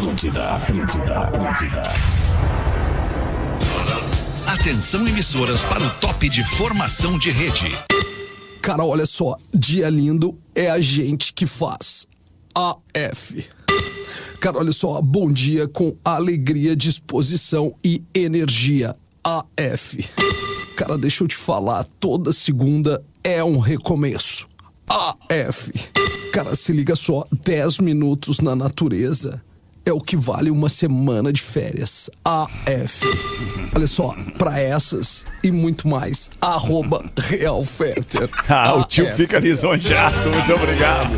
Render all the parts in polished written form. Atlântida, Atlântida, Atlântida. Atenção, emissoras, para o top de formação de rede. Cara, olha só, dia lindo é a gente que faz. AF. Cara, olha só, bom dia com alegria, disposição e energia. AF. Cara, deixa eu te falar, toda segunda é um recomeço. AF. Cara, se liga só, 10 minutos na natureza é o que vale uma semana de férias. AF. Olha só, pra essas e muito mais, @RealFetter. Ah, o tio fica lisonjeado. Muito obrigado.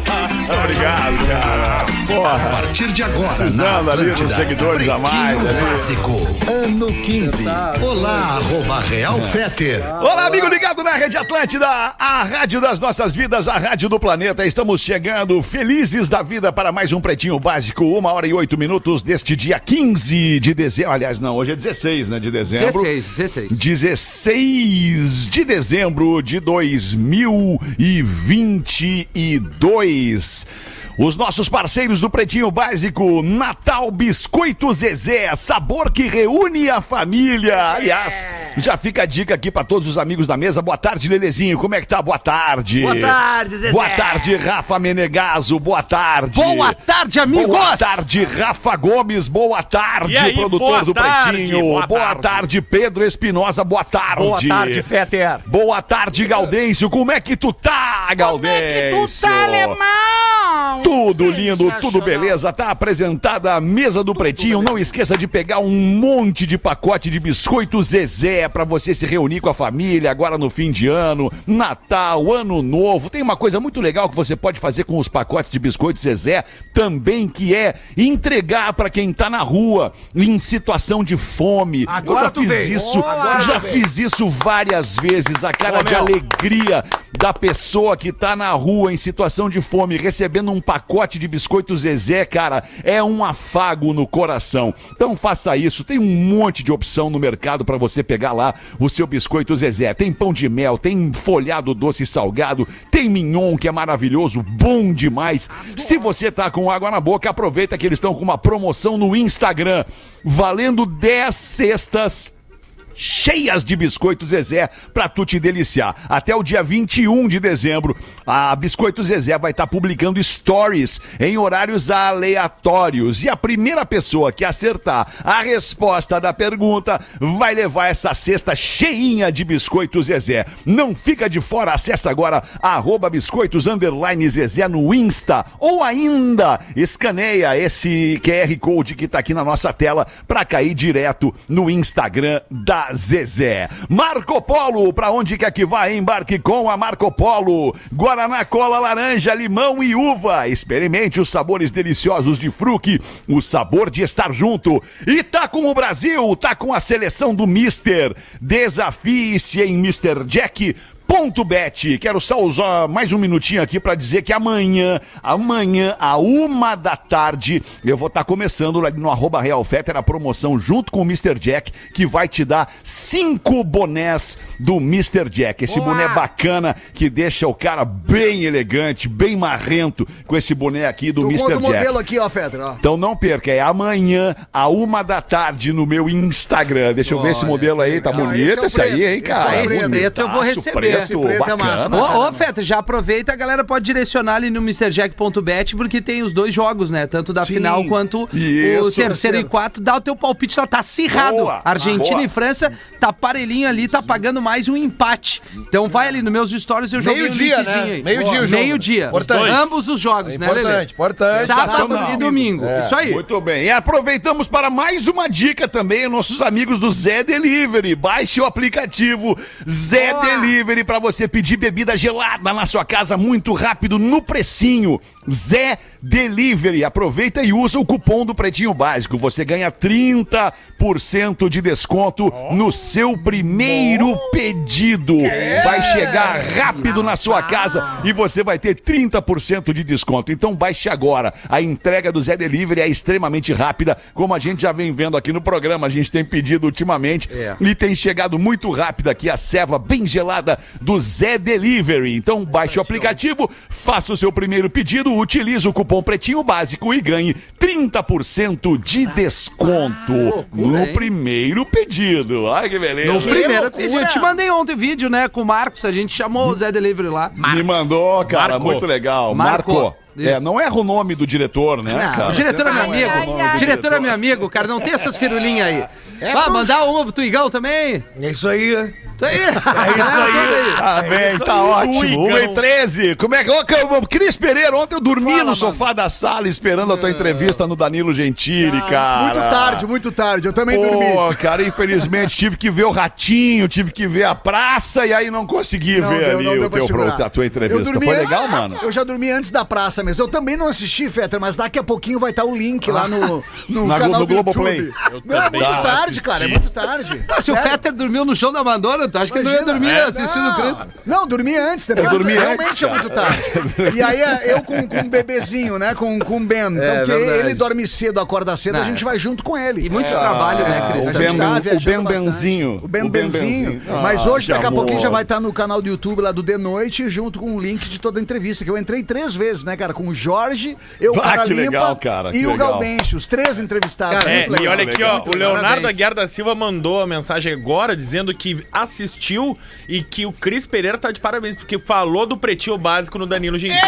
Obrigado, cara. Porra. A partir de agora, precisando ali dos seguidores a mais. Clássico, ano 15. Olá, @RealFetter. Olá, amigo ligado na Rede Atlântida, a rádio das nossas vidas, a rádio do planeta. Estamos chegando felizes da vida para mais um Pretinho Básico, 1h08 deste dia 15 de dezembro. Aliás, não, hoje é 16, né, de dezembro. 16 de dezembro de 2022. Os nossos parceiros do Pretinho Básico, Natal Biscoito Zezé, sabor que reúne a família. Aliás, já fica a dica aqui para todos os amigos da mesa. Boa tarde, Lelezinho, como é que tá? Boa tarde. Boa tarde, Zezé. Boa tarde, Rafa Menegaso, boa tarde. Boa tarde, amigos. Boa tarde, Rafa Gomes, boa tarde, aí, produtor boa do tarde, Pretinho. Boa tarde, Pedro Espinosa, boa tarde. Boa tarde, Fetter. Boa tarde, Gaudêncio, como é que tu tá, Gaudêncio? Como é que tu tá, alemão? Tudo lindo, tudo beleza, tá apresentada a mesa do Pretinho. Não esqueça de pegar um monte de pacote de biscoito Zezé pra você se reunir com a família agora no fim de ano, Natal, Ano Novo. Tem uma coisa muito legal que você pode fazer com os pacotes de biscoito Zezé também, que é entregar pra quem tá na rua em situação de fome. Agora eu já fiz isso, várias vezes, a cara de alegria da pessoa que tá na rua em situação de fome, recebendo um pacote de biscoito Zezé, cara, é um afago no coração. Então faça isso, tem um monte de opção no mercado pra você pegar lá o seu biscoito Zezé. Tem pão de mel, tem folhado doce salgado, tem mignon, que é maravilhoso, bom demais. Se você tá com água na boca, aproveita que eles estão com uma promoção no Instagram, valendo 10 cestas cheias de biscoito Zezé pra tu te deliciar. Até o dia 21 de dezembro, a Biscoito Zezé vai estar publicando stories em horários aleatórios. E a primeira pessoa que acertar a resposta da pergunta vai levar essa cesta cheinha de biscoito Zezé. Não fica de fora, acessa agora @biscoitos_Zezé no Insta, ou ainda escaneia esse QR Code que tá aqui na nossa tela pra cair direto no Instagram da Zezé. Marcopolo, pra onde quer que vá, embarque com a Marcopolo. Guaraná, cola, laranja, limão e uva. Experimente os sabores deliciosos de Fruki, o sabor de estar junto. E tá com o Brasil, tá com a seleção do Mister. Desafie-se em Mr. Jack. .bet. Quero só usar mais um minutinho aqui pra dizer que amanhã, a 13h, eu vou estar começando no @RealFetter a promoção junto com o Mr. Jack, que vai te dar 5 bonés do Mr. Jack. Esse boné bacana que deixa o cara bem elegante, bem marrento, com esse boné aqui do Mr. Jack. Modelo aqui, ó, Fetter, ó. Então não perca, é amanhã, a 13h, no meu Instagram. Deixa eu ver esse modelo aí, tá bonito esse aí, hein, cara? Esse preto eu vou receber. Ô, Feta, já aproveita, a galera pode direcionar ali no MrJack.bet, porque tem os dois jogos, né? Tanto da final quanto o terceiro e quarto. Dá o teu palpite, só tá acirrado. Boa, Argentina e França, tá parelhinho ali, tá pagando mais um empate. Então vai ali nos meus stories, eu joguei um linkzinho aí. Meio-dia o jogo. Meio-dia. Ambos os jogos, né, Lelê? Importante. Sábado e domingo. Isso aí. Muito bem. E aproveitamos para mais uma dica também, nossos amigos do Zé Delivery. Baixe o aplicativo Zé Delivery pra você pedir bebida gelada na sua casa muito rápido, no precinho. Zé Delivery. Aproveita e usa o cupom do Pretinho Básico. Você ganha 30% de desconto no seu primeiro pedido. Vai chegar rápido na sua casa e você vai ter 30% de desconto. Então baixe agora. A entrega do Zé Delivery é extremamente rápida, como a gente já vem vendo aqui no programa. A gente tem pedido ultimamente e tem chegado muito rápido aqui a ceva bem gelada do Zé Delivery. Então baixe o aplicativo, faça o seu primeiro pedido quando utiliza o cupom Pretinho Básico e ganhe 30% de desconto primeiro pedido. Olha que beleza. No primeiro pedido. Eu te mandei ontem vídeo, né, com o Marcos. A gente chamou o Zé Delivery lá. Marcos. Me mandou, cara. Marco. Muito legal. Marco. Isso. É, não erra o nome do diretor, né, cara? O diretor é meu amigo. Diretor é meu amigo, cara. Não tem essas firulinhas aí. Ah, mandar uma pro Tuigão também? É isso aí, né? É isso aí. Tá bem, tá ótimo. 1h13. Como é que... Ô, Cris Pereira, ontem eu dormi no sofá da sala esperando a tua entrevista no Danilo Gentili, cara. Muito tarde. Eu também dormi. Pô, cara, infelizmente tive que ver o Ratinho, tive que ver a praça e aí não consegui ver ali a tua entrevista. Foi legal, mano? Eu já dormi antes da praça mesmo. Eu também não assisti, Fetter, mas daqui a pouquinho vai estar o link lá no canal do Globoplay. Não, é muito tarde, cara. É muito tarde. Se o Fetter dormiu no show da Madonna, tu acha que ele não ia dormir assistindo o Cris? Não, dormi antes também. Realmente é muito tarde. E aí eu com um bebezinho, né? Com o Bento. Então, porque ele dorme cedo, acorda cedo, a gente vai junto com ele. E muito trabalho, né, Cris? O Benbenzinho. Mas hoje, daqui a pouquinho, já vai estar no canal do YouTube lá do The Noite, junto com o link de toda a entrevista, que eu entrei 3 vezes, né, cara? Com o Jorge, eu, o Gaudêncio. Os 3 entrevistados. Cara, e olha aqui, ó, o Leonardo Aguiar da Silva mandou a mensagem agora, dizendo que assistiu e que o Cris Pereira tá de parabéns, porque falou do Pretinho Básico no Danilo Gentili.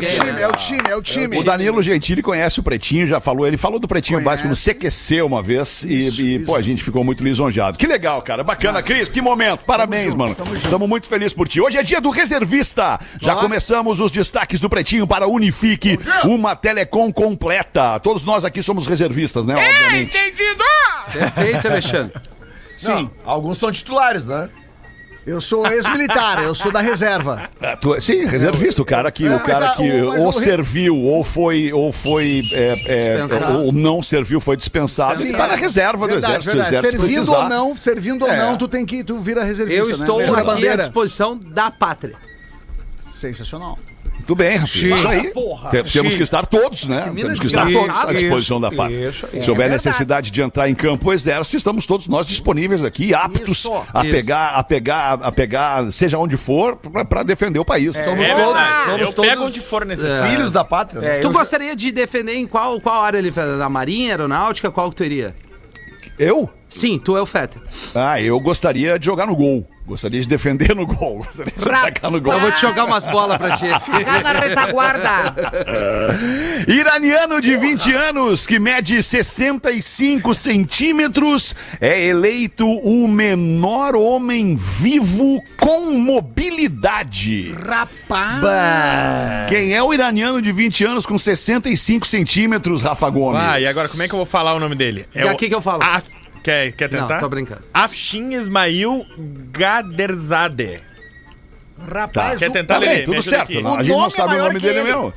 É o time. O Danilo Gentili conhece o Pretinho, já falou. Ele falou do Pretinho Básico no CQC uma vez e pô, a gente ficou muito lisonjeado. Que legal, cara. Bacana. Nossa. Cris, que momento. Parabéns, mano. Estamos muito felizes por ti. Hoje é dia do reservista. Já começamos os destaques do Pretinho para Unifique, uma telecom completa. Todos nós aqui somos reservistas, né? Obviamente. Entendido! Perfeito, Alexandre. Sim. Não, alguns são titulares, né? Eu sou ex-militar, eu sou da reserva. Sim, reservista, o cara que, ou serviu, ou não serviu, foi dispensado. Sim, tá na reserva do exército. Servindo ou não, tu vira reservista. Eu estou aqui à disposição da pátria. Sensacional. Muito bem, Rafinha. Isso aí. Temos que estar todos, né? Temos que estar todos à disposição da pátria. Se houver necessidade de entrar em campo o exército, estamos todos nós disponíveis aqui, aptos a pegar, seja onde for, para defender o país. Somos todos. Pega onde for necessário. Filhos da pátria. Né? Tu gostaria de defender em qual área ele faz? Na Marinha, Aeronáutica? Qual que tu iria? Eu? Sim, tu é o Feta. Ah, eu gostaria de jogar no gol. Gostaria de defender no gol. Gostaria de atacar no gol. Eu vou te jogar umas bolas pra ti. Ficar na retaguarda. Iraniano de 20 anos, que mede 65 centímetros, é eleito o menor homem vivo com mobilidade. Rapaz. Quem é o iraniano de 20 anos com 65 centímetros, Rafa Gomes? Ah, e agora como é que eu vou falar o nome dele? É o que eu falo? Quer tentar? Não, tô brincando. Afshin Esmaeil Ghaderzadeh. Rapaz, quer tentar ler? Tudo certo. A gente não sabe o nome dele mesmo.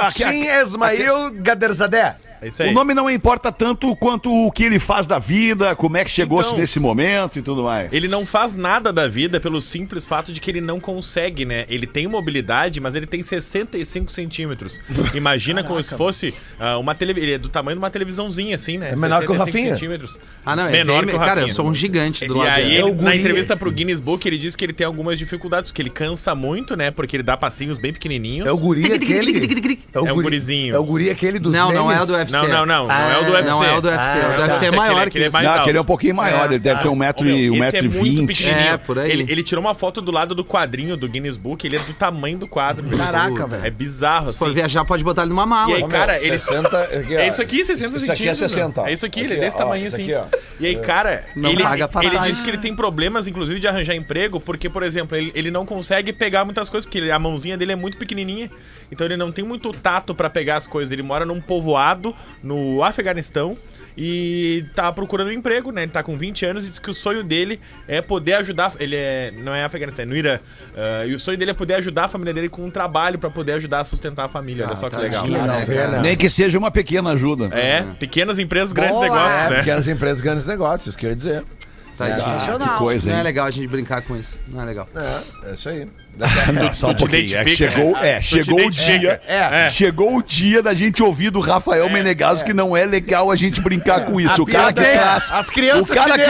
Afshin Esmaeil Ghaderzadeh. É isso aí. O nome não importa tanto quanto o que ele faz da vida, como é que chegou-se nesse momento e tudo mais. Ele não faz nada da vida pelo simples fato de que ele não consegue, né? Ele tem mobilidade, mas ele tem 65 centímetros. Imagina como se fosse uma televisão. Ele é do tamanho de uma televisãozinha, assim, né? É menor que o Rafinha. Centímetros. Ah, não, é menor que o Rafinha. Cara, eu sou um gigante do lado. E aí, ele, na entrevista pro Guinness Book, ele diz que ele tem algumas dificuldades, que ele cansa muito, né? Porque ele dá passinhos bem pequenininhos. É o guri aquele. É um gurizinho. É o guri aquele dos memes. Não, é o do UFC. Não. Não é o do UFC. Não é o do UFC. O do UFC é maior que ele. Aquele é um pouquinho maior. Ele deve ter 1,20 m. É, por aí. Ele tirou uma foto do lado do quadrinho do Guinness Book. Ele é do tamanho do quadro. Caraca, velho. É bizarro, assim. Se for viajar, pode botar ele numa mala. E aí, cara, ele... É isso aqui, 60 centímetros. Isso aqui é 60. É isso aqui, ele é desse tamanho, assim. E aí, cara, ele diz que ele tem problemas, inclusive, de arranjar emprego, porque, por exemplo, ele não consegue pegar muitas coisas, porque a mãozinha dele é muito pequenininha. Então ele não tem muito tato pra pegar as coisas. Ele mora num povoado no Afeganistão e tá procurando um emprego, né? Ele tá com 20 anos e diz que o sonho dele é poder ajudar... Não é Afeganistão, é no Irã. E o sonho dele é poder ajudar a família dele com um trabalho pra poder ajudar a sustentar a família. Olha só que legal. Nem que seja uma pequena ajuda. Pequenas empresas, grandes negócios, né? Pequenas empresas, grandes negócios, quer dizer... Tá sensacional. Que coisa, não é legal a gente brincar com isso. Não é legal. É isso aí. Não, só um pouquinho. Chegou o dia da gente ouvir do Rafael Menegasso que não é legal a gente brincar com isso. O cara que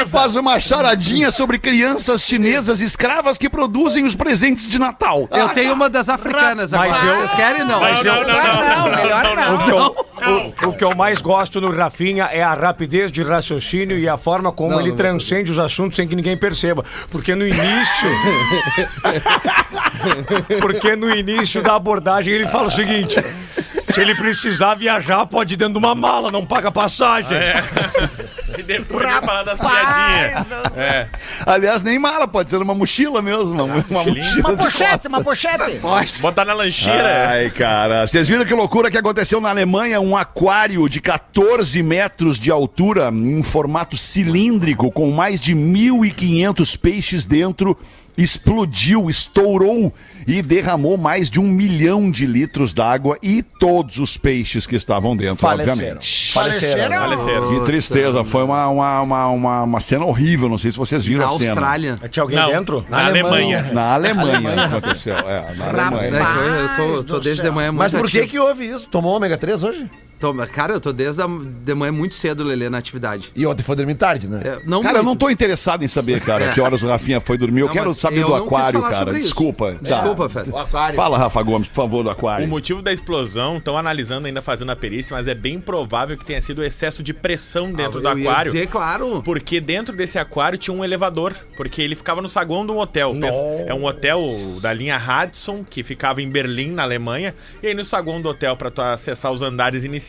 faz, uma charadinha sobre crianças chinesas escravas que produzem os presentes de Natal. Eu tenho uma das africanas agora. Vocês querem? Não. O que eu mais gosto no Rafinha é a rapidez de raciocínio e a forma como ele transcende os assuntos sem que ninguém perceba. Porque no início... Porque no início da abordagem ele fala o seguinte: se ele precisar viajar, pode ir dentro de uma mala, não paga passagem. E depois vai falar das piadinhas. Aliás, nem mala, pode ser uma mochila mesmo. Uma pochete. Pode. Botar na lancheira. Ai, cara. Vocês viram que loucura que aconteceu na Alemanha? Um aquário de 14 metros de altura, em formato cilíndrico, com mais de 1.500 peixes dentro, explodiu, estourou e derramou mais de 1 milhão de litros d'água e todos os peixes que estavam dentro, Faleceram, obviamente. Que tristeza, foi uma cena horrível, não sei se vocês viram a cena. Na Austrália. Tinha alguém dentro? Na Alemanha. Na Alemanha aconteceu, na Alemanha. Eu tô desde de manhã muito ativo. Mas por que que houve isso? Tomou ômega 3 hoje? Cara, eu tô desde de manhã muito cedo, Lelê, na atividade. E ontem foi dormir tarde, né? Eu não tô interessado em saber, cara, que horas o Rafinha foi dormir. Eu quero saber do aquário, cara. Desculpa. Desculpa, Fede. Fala, Rafa Gomes, por favor, do aquário. O motivo da explosão, estão analisando ainda, fazendo a perícia, mas é bem provável que tenha sido o excesso de pressão dentro do aquário. Ia dizer, claro. Porque dentro desse aquário tinha um elevador, porque ele ficava no saguão de um hotel. É um hotel da linha Radisson, que ficava em Berlim, na Alemanha. E aí no saguão do hotel, pra tu acessar os andares iniciais,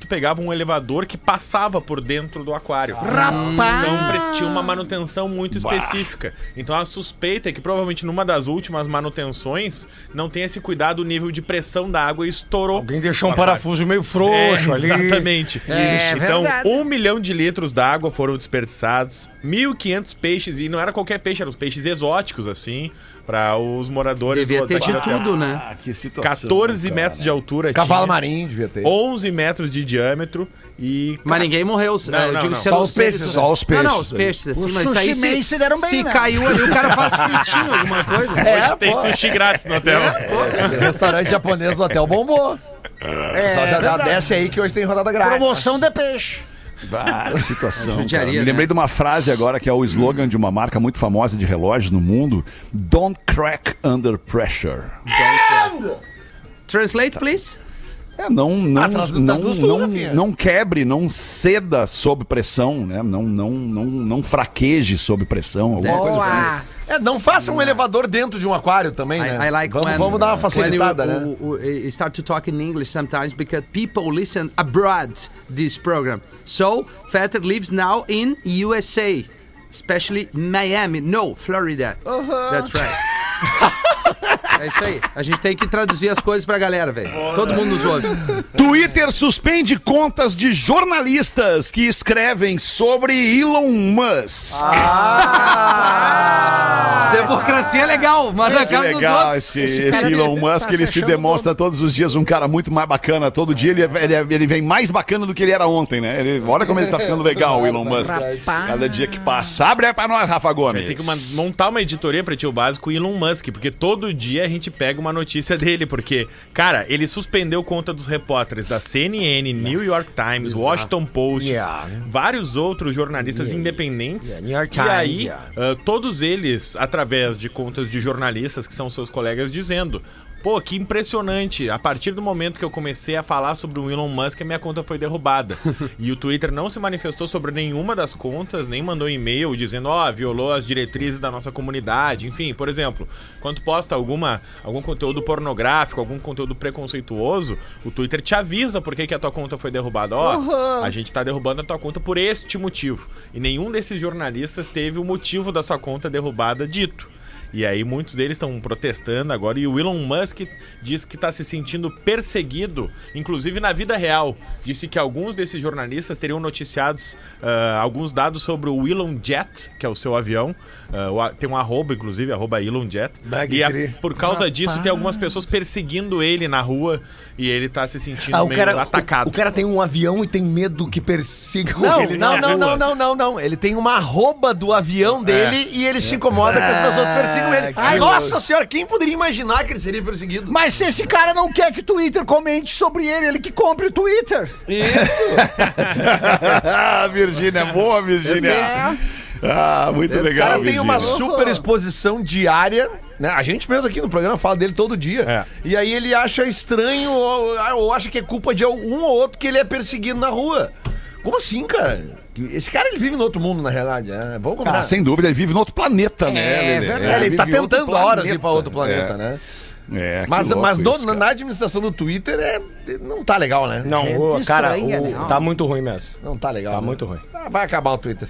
tu pegava um elevador que passava por dentro do aquário. Rapaz! Então tinha uma manutenção muito específica. Então a suspeita é que provavelmente numa das últimas manutenções não tem esse cuidado, o nível de pressão da água estourou. Alguém deixou um parafuso meio frouxo ali. Exatamente. Então, 1 milhão de litros d'água foram desperdiçados, 1.500 peixes, e não era qualquer peixe, eram os peixes exóticos, assim, para os moradores do hotel. Devia ter de tudo, né? Que situação, 14 metros de altura. Cavalo marinho devia ter. 11 metros de diâmetro. E... Mas ninguém morreu. Só os peixes. Não, os peixes. Assim, mas sushi meio se deram bem, né? Se caiu ali, o cara faz fritinho, alguma coisa. Hoje tem sushi grátis no hotel. Restaurante japonês do hotel bombou. Só já desce aí que hoje tem rodada grátis. Promoção de peixe. Bah, situação. Me lembrei de uma frase agora que é o slogan de uma marca muito famosa de relógios no mundo: Don't crack under pressure. Translate, please. Não quebre, não ceda sob pressão, né? Não fraqueje sob pressão, alguma coisa assim. Não faça um elevador dentro de um aquário também, né? Vamos dar uma facilitada, né? We start to talk in English sometimes because people listen abroad this program. So, Fetter lives now in USA, especially Miami, no, Florida. Uh-huh. That's right. É isso aí, a gente tem que traduzir as coisas pra galera, velho. Todo mundo nos ouve. Twitter suspende contas de jornalistas que escrevem sobre Elon Musk. Democracia é legal, mas é legal. Esse Elon Musk, ele se demonstra todos os dias um cara muito mais bacana. Todo dia ele vem mais bacana do que ele era ontem, né? Olha como ele tá ficando legal, o Elon Musk. Cada dia que passa. Abre aí pra nós, Rafa Gomes. Tem que montar uma editoria pra Tio Básico Elon Musk, porque todo dia a gente pega uma notícia dele, porque, cara, ele suspendeu conta dos repórteres da CNN, New York Times, Washington Post, vários outros jornalistas independentes, New York Times, e aí todos eles, através de contas de jornalistas que são seus colegas, dizendo: pô, que impressionante, a partir do momento que eu comecei a falar sobre o Elon Musk, a minha conta foi derrubada. E o Twitter não se manifestou sobre nenhuma das contas, nem mandou e-mail dizendo, violou as diretrizes da nossa comunidade. Enfim, por exemplo, quando posta algum conteúdo pornográfico, algum conteúdo preconceituoso, o Twitter te avisa por que a tua conta foi derrubada. A gente tá derrubando a tua conta por este motivo. E nenhum desses jornalistas teve o motivo da sua conta derrubada dito. E aí muitos deles estão protestando agora. E o Elon Musk diz que está se sentindo perseguido, inclusive na vida real. Disse que alguns desses jornalistas teriam noticiados alguns dados sobre o Elon Jet, que é o seu avião. Tem um arroba, inclusive, arroba Elon Jet. E por causa disso tem algumas pessoas perseguindo ele na rua. E ele tá se sentindo meio atacado. O cara tem um avião e tem medo que persigam ele. Não. Ele tem uma arroba do avião dele e ele se incomoda que as pessoas persigam ele. Ai, nossa senhora, quem poderia imaginar que ele seria perseguido? Mas se esse cara não quer que o Twitter comente sobre ele, ele que compre o Twitter. Isso. Virgínia, boa, Virgínia. Ah, muito legal. O cara tem uma super exposição diária. A gente mesmo aqui no programa fala dele todo dia. E aí ele acha estranho ou acha que é culpa de um ou outro que ele é perseguido na rua. Como assim, cara? Esse cara, ele vive no outro mundo, na realidade. É bom combinar. Cara, sem dúvida, ele vive no outro planeta, né? É verdade. Ele tá tentando há horas ir pra outro planeta, né? É, mas isso, na administração do Twitter não tá legal, né? Não, tá muito ruim mesmo. Não tá legal. Tá muito ruim. Vai acabar o Twitter.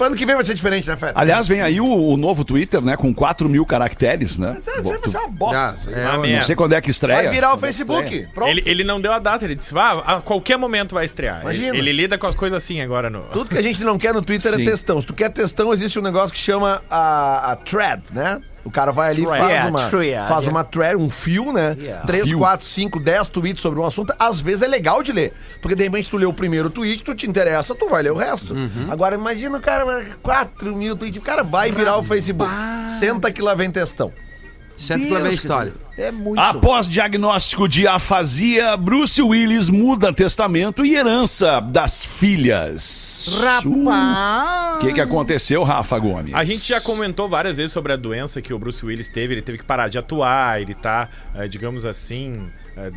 Ano que vem vai ser diferente, né, Fred? Aliás, vem aí o novo Twitter, né? Com 4 mil caracteres, né? Isso vai ser uma bosta. Não sei quando é que estreia. Vai virar o Facebook. Pronto. Ele não deu a data, ele disse, a qualquer momento vai estrear. Imagina. Ele lida com as coisas assim agora. Tudo que a gente não quer no Twitter é textão. Se tu quer textão, existe um negócio que chama a thread, né? O cara vai ali e faz uma thread, um fio, né? 3, 4, 5, 10 tweets sobre um assunto. Às vezes é legal de ler. Porque de repente tu lê o primeiro tweet, tu te interessa, tu vai ler o resto. Agora imagina o cara, 4 mil tweets. O cara vai virar o Facebook. Senta que lá vem textão. Senta que lá vem história. É muito. Após diagnóstico de afasia, Bruce Willis muda testamento e herança das filhas. Rapaz! O que aconteceu, Rafa Gomes? A gente já comentou várias vezes sobre a doença que o Bruce Willis teve. Ele teve que parar de atuar, ele tá, digamos assim,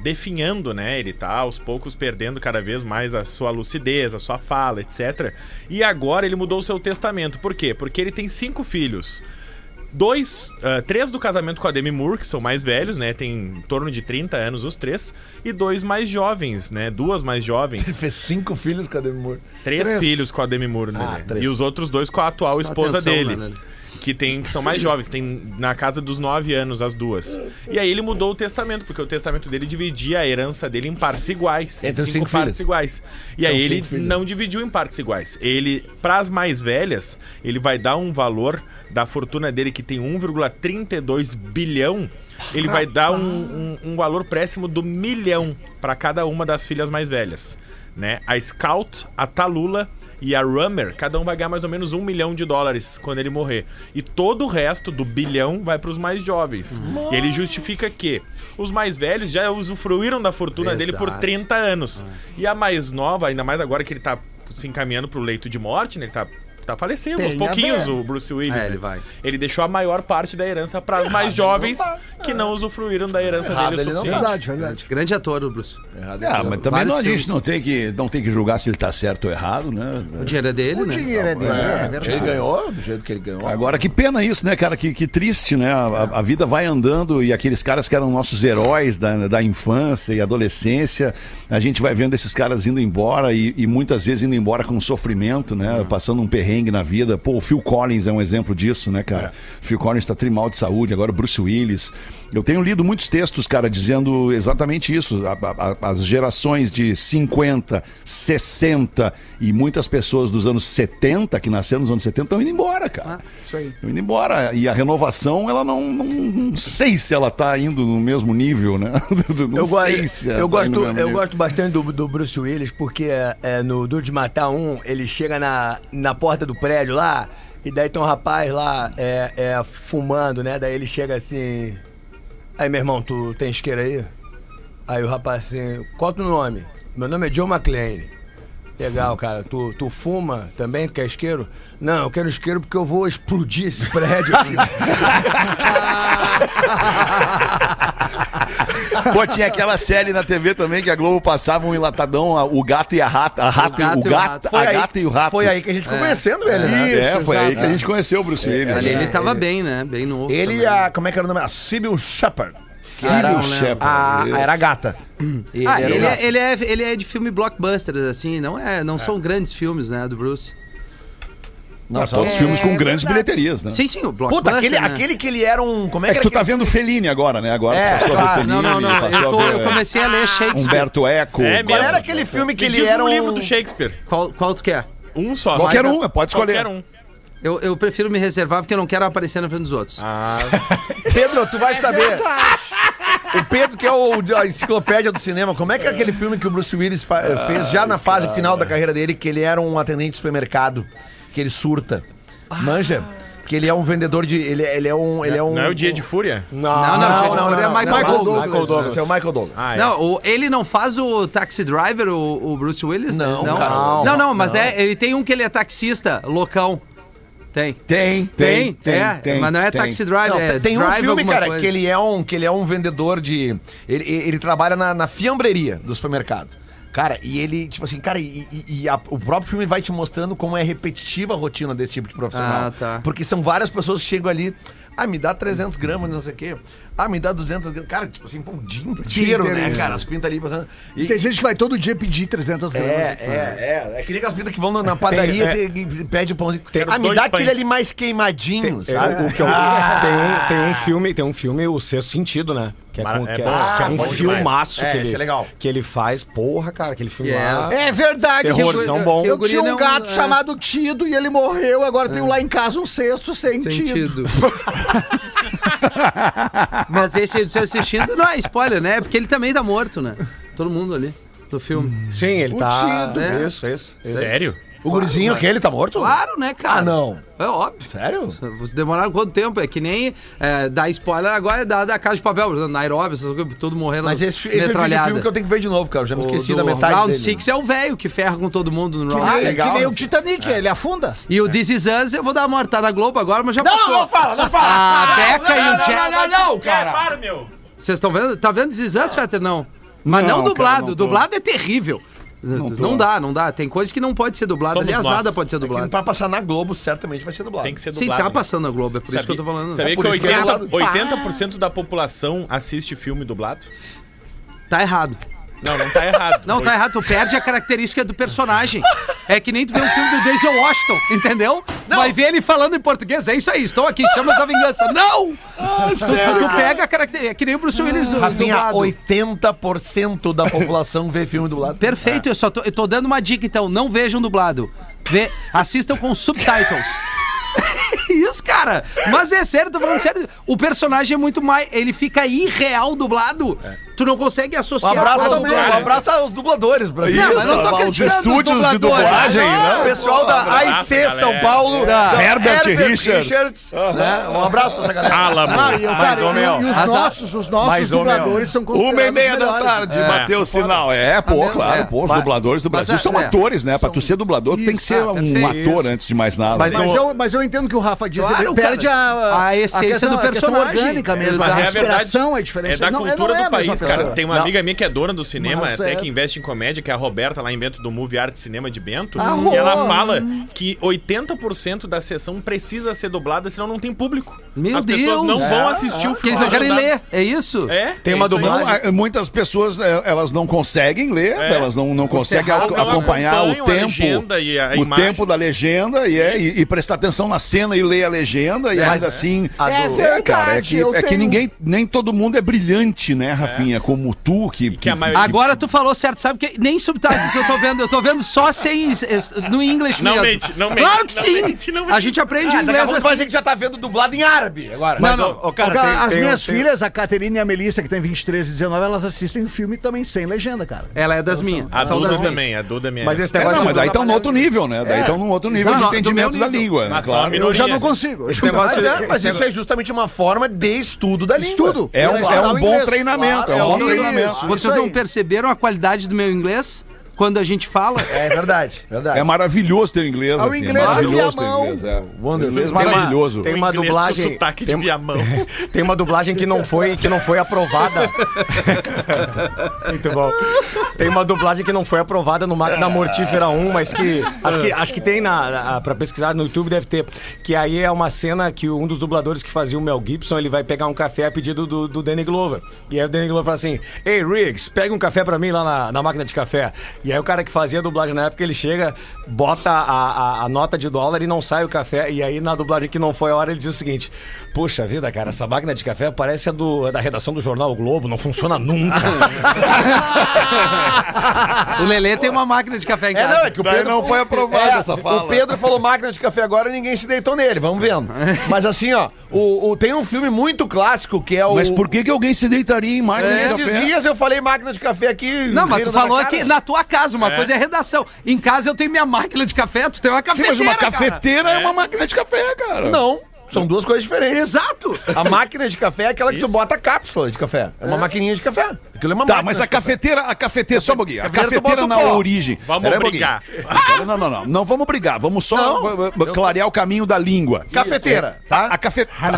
definhando, né? Ele tá aos poucos perdendo cada vez mais a sua lucidez, a sua fala, etc. E agora ele mudou o seu testamento. Por quê? Porque ele tem 5 filhos. 3 do casamento com a Demi Moore, que são mais velhos, né? Tem em torno de 30 anos os 3. E 2 mais jovens, né? 2 mais jovens. Você fez 5 filhos com a Demi Moore. 3 filhos com a Demi Moore, né? 3. E os outros 2 com a atual esposa dele. Mano. Que são mais jovens, tem na casa dos 9 anos as 2. E aí ele mudou o testamento, porque o testamento dele dividia a herança dele em partes iguais, em 5 partes iguais. E aí ele não dividiu em partes iguais. Ele, para as mais velhas, ele vai dar um valor da fortuna dele que tem 1,32 bilhão. Ele vai dar um valor próximo do milhão para cada uma das filhas mais velhas, né? A Scout, a Talula e a Rummer, cada um vai ganhar mais ou menos $1 milhão quando ele morrer. E todo o resto do bilhão vai para os mais jovens. E ele justifica que os mais velhos já usufruíram da fortuna dele por 30 anos. E a mais nova, ainda mais agora que ele tá se encaminhando para o leito de morte, né? Ele tá falecendo aos pouquinhos, o Bruce Willis. Né? Ele deixou a maior parte da herança para os mais jovens que não usufruíram da herança dele o suficiente. Verdade. Grande ator, o Bruce. Mas também a gente não tem que julgar se ele tá certo ou errado, né? O dinheiro é dele, né? O dinheiro é dele, é verdade. Ele ganhou do jeito que ele ganhou. Agora, que pena isso, né, cara? Que triste, né? A vida vai andando e aqueles caras que eram nossos heróis da infância e adolescência, a gente vai vendo esses caras indo embora e muitas vezes indo embora com sofrimento, né? Passando um perrengue na vida. Pô, o Phil Collins é um exemplo disso, né, cara? Phil Collins tá trimal de saúde, agora o Bruce Willis. Eu tenho lido muitos textos, cara, dizendo exatamente isso. As gerações de 50, 60 e muitas pessoas dos anos 70, que nasceram nos anos 70, estão indo embora, cara. Isso aí. Estão indo embora. E a renovação, ela não sei se ela tá indo no mesmo nível, né? Eu gosto bastante do Bruce Willis, porque no Duro de Matar 1, ele chega na porta do prédio lá, e daí tem um rapaz lá fumando, né? Daí ele chega assim: aí, meu irmão, tu tem isqueiro aí? Aí o rapaz assim: qual teu nome? Meu nome é John McClane. Legal, cara. Tu fuma também? Tu quer isqueiro? Não, eu quero isqueiro porque eu vou explodir esse prédio aqui. Pô, tinha aquela série na TV também que a Globo passava um enlatadão, o gato e a rata. A gata e o rato. Foi aí que a gente ficou conhecendo ele, né? Isso, foi aí que a gente conheceu o Bruce Willis. Ele tava bem, né? Bem novo. Ele como é que era o nome? A Sybil Shepherd. Sybil Shepherd. Era a gata. Ele é de filme blockbusters, assim. Não são grandes filmes, né, do Bruce. Não, são os filmes com grandes bilheterias, né? Sim, sim, o blockbuster. Puta, aquele que ele era um... Como é que tu tá vendo Fellini agora, né? Agora passou a ver Fellini. Não, eu comecei a ler Shakespeare. Humberto Eco. Qual era aquele filme que ele era um... livro do Shakespeare. Qual tu quer? Um só. Qualquer um, pode escolher. Qualquer um. Eu prefiro me reservar porque eu não quero aparecer na frente dos outros. Ah. Pedro, tu vai saber. Verdade. O Pedro, que é a enciclopédia do cinema, como é que é aquele filme que o Bruce Willis fez já na fase final da carreira dele, que ele era um atendente de supermercado, que ele surta? Manja? Porque ele é um vendedor de... Ele é um... Não é o Dia de Fúria? Não, o Dia de Fúria é Michael Douglas. É o Michael Douglas. Ah, é. Não, ele não faz o Taxi Driver, o Bruce Willis? Não, é, ele tem um que ele é taxista, loucão. Tem. Mas não é Taxi Driver, não, é tem um filme, cara, coisa. que ele é um vendedor de... Ele trabalha na fiambreria do supermercado. Cara, e ele, tipo assim, cara, o próprio filme vai te mostrando como é repetitiva a rotina desse tipo de profissional. Ah, tá. Porque são várias pessoas que chegam ali... Ah, me dá 300 gramas, não sei o quê. Ah, me dá 200 gramas. Cara, tipo assim, um dia inteiro, né, cara? As pintas ali passando. E tem gente que vai todo dia pedir 300 gramas. É que nem as pintas que vão na padaria e pede o pãozinho. Ah, me dá aquele ali mais queimadinho, sabe? Tem um filme, O Sexto Sentido, né? Que é um filmaço que ele faz. Porra, cara, aquele filme lá. É verdade. Terrorzão bom. Eu tinha um gato chamado Tido e ele morreu. Agora tenho lá em casa um Sexto Sentido. Mas esse aí do seu assistindo não é spoiler, né? Porque ele também tá morto, né? Todo mundo ali do filme. Sim, ele tá... Né? Isso. Sério? O gurizinho aquele tá morto? Claro, né, cara? Ah, não. É óbvio. Sério? Vocês demoraram quanto tempo? É que nem dar spoiler agora é da Casa de Papel, Nairobi, todo morrendo. Mas esse é o filme que eu tenho que ver de novo, cara. Eu já me esqueci da metade dele. Round 6 é o velho que ferra com todo mundo no Round 6. Que nem o Titanic, ele afunda. E o This Is Us, eu vou dar a mortada da Globo agora, mas já passou. Não fala. A Becca e o Jack. Não, cara. Para, meu. Vocês estão vendo? Tá vendo This Is Us, Fetter? Não. Mas não dublado. Dublado é terrível. Não dá. Tem coisa que não pode ser dublada. Aliás, nada pode ser dublado. Pra passar na Globo, certamente vai ser dublado. Tem que ser dublado. Sim, tá passando na Globo, é por isso que eu tô falando. Sabia que 80% da população assiste filme dublado? Tá errado. Não tá errado. Não, tá errado. Tu perde a característica do personagem. É que nem tu vê um filme do Denzel Washington, entendeu? Não. Vai ver ele falando em português. É isso aí, estou aqui, chama da vingança. Não! Tu pega a característica. É que nem o Bruce Willis dublado. 80% da população vê filme dublado. Perfeito, eu tô dando uma dica, então. Não vejam dublado. Assistam com subtitles. Isso, cara. Mas é sério, tô falando sério. O personagem é muito mais... Ele fica irreal dublado. Tu não consegue associar... Um abraço aos dubladores, Brasil. Não, mas não tô criticando os estúdios de dublagem, né? O pessoal da AIC São Paulo. Da Herbert Richards. Né? Um abraço pra essa galera. E os nossos dubladores são considerados melhores. 1:30 da tarde, bateu o sinal. Claro. Pô, os dubladores do Brasil são atores, né? Pra tu ser dublador, tem que ser um ator antes de mais nada. Mas eu entendo que o Rafa diz, ele perde a essência do personagem. Orgânica mesmo. A inspiração é diferente. É da cultura do país. Cara, tem uma amiga minha que é dona do cinema, que investe em comédia, que é a Roberta, lá em Bento, do Movie Art Cinema de Bento. E ela fala que 80% da sessão precisa ser dublada, senão não tem público. As pessoas não vão assistir o filme. Porque eles não querem ler, é isso? Tem uma dublagem. Muitas pessoas, elas não conseguem ler, elas não conseguem acompanhar o tempo, da legenda, e prestar atenção na cena e ler a legenda, e ainda assim... É verdade. É que ninguém, nem todo mundo é brilhante, né, Rafinha? Como tu, que a maioria... Agora tu falou certo, sabe que nem subtítulos que eu tô vendo só sem no inglês mesmo. Não mente. Claro que sim. A gente aprende inglês assim. Mas a gente já tá vendo dublado em árabe agora. As minhas filhas, a Caterina e a Melissa, que tem 23 e 19, elas assistem o filme também sem legenda, cara. Ela é das minhas. A Duda também. Mas esse negócio mas daí tá num outro nível, né? Daí tá num outro nível de entendimento da língua. Eu já não consigo. Mas isso é justamente uma forma de estudo da língua. Estudo. É um bom treinamento. Isso. Vocês não perceberam a qualidade do meu inglês? Quando a gente fala... É verdade. É maravilhoso ter inglês. O inglês de Viamão. O inglês maravilhoso. Tem uma dublagem... sotaque de Viamão. Tem uma dublagem que não foi aprovada. Muito bom. Tem uma dublagem que não foi aprovada no Máquina Mortífera 1, mas que... Acho que tem pra pesquisar no YouTube, deve ter. Que aí é uma cena que um dos dubladores que fazia o Mel Gibson, ele vai pegar um café a pedido do Danny Glover. E aí o Danny Glover fala assim: "Ei, Riggs, pega um café pra mim lá na máquina de café." E aí o cara que fazia a dublagem na época, ele chega, bota a nota de dólar e não sai o café. E aí na dublagem que não foi a hora, ele diz o seguinte: puxa vida, cara, essa máquina de café parece a da redação do jornal O Globo, não funciona nunca. O Lelê tem uma máquina de café em casa. Não, é que o Pedro não foi aprovado essa fala. O Pedro falou máquina de café agora e ninguém se deitou nele, vamos vendo. Mas assim, ó, tem um filme muito clássico que é o... Mas por que alguém se deitaria em máquina de café? Esses dias eu falei máquina de café aqui... Não, mas tu falou aqui na tua casa, uma coisa é redação. Em casa eu tenho minha máquina de café, tu tem uma cafeteira. Sim, mas uma cafeteira é uma máquina de café, cara. Não. São duas coisas diferentes. Exato. A máquina de café é aquela que tu bota a cápsula de café. É uma maquininha de café. Aquilo é uma máquina. Tá, mas a cafeteira, só um pouquinho. A cafeteira na origem. Vamos brigar. Não. Não vamos brigar. Vamos só clarear o caminho da língua. Cafeteira, tá? A cafeteira.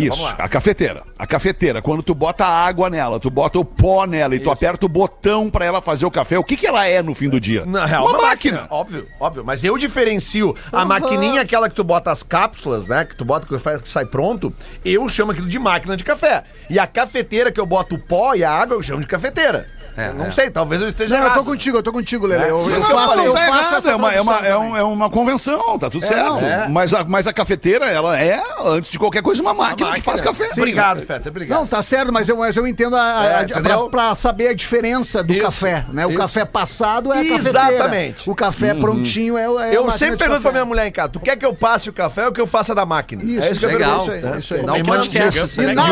Isso, a cafeteira. A cafeteira, quando tu bota a água nela, tu bota o pó nela e tu aperta o botão pra ela fazer o café, o que ela é no fim do dia? Na real, uma máquina. Óbvio. Mas eu diferencio a maquininha, aquela que tu bota as cápsulas, né? Que tu bota que sai pronto, eu chamo aquilo de máquina de café. E a cafeteira que eu boto o pó e a água, eu chamo de cafeteira. Não sei, talvez eu esteja errado. Eu tô contigo, Lelê. É uma convenção, tá tudo certo. Mas a cafeteira, ela é, antes de qualquer coisa, uma máquina que faz café. Sim. Obrigado, Feta, obrigado. Não, tá certo, mas eu entendo pra saber a diferença do café, né? O café passado é a cafeteira. Exatamente. O café prontinho é eu sempre pergunto pra minha mulher em casa, tu quer que eu passe o café ou que eu faça da máquina? Isso, legal. E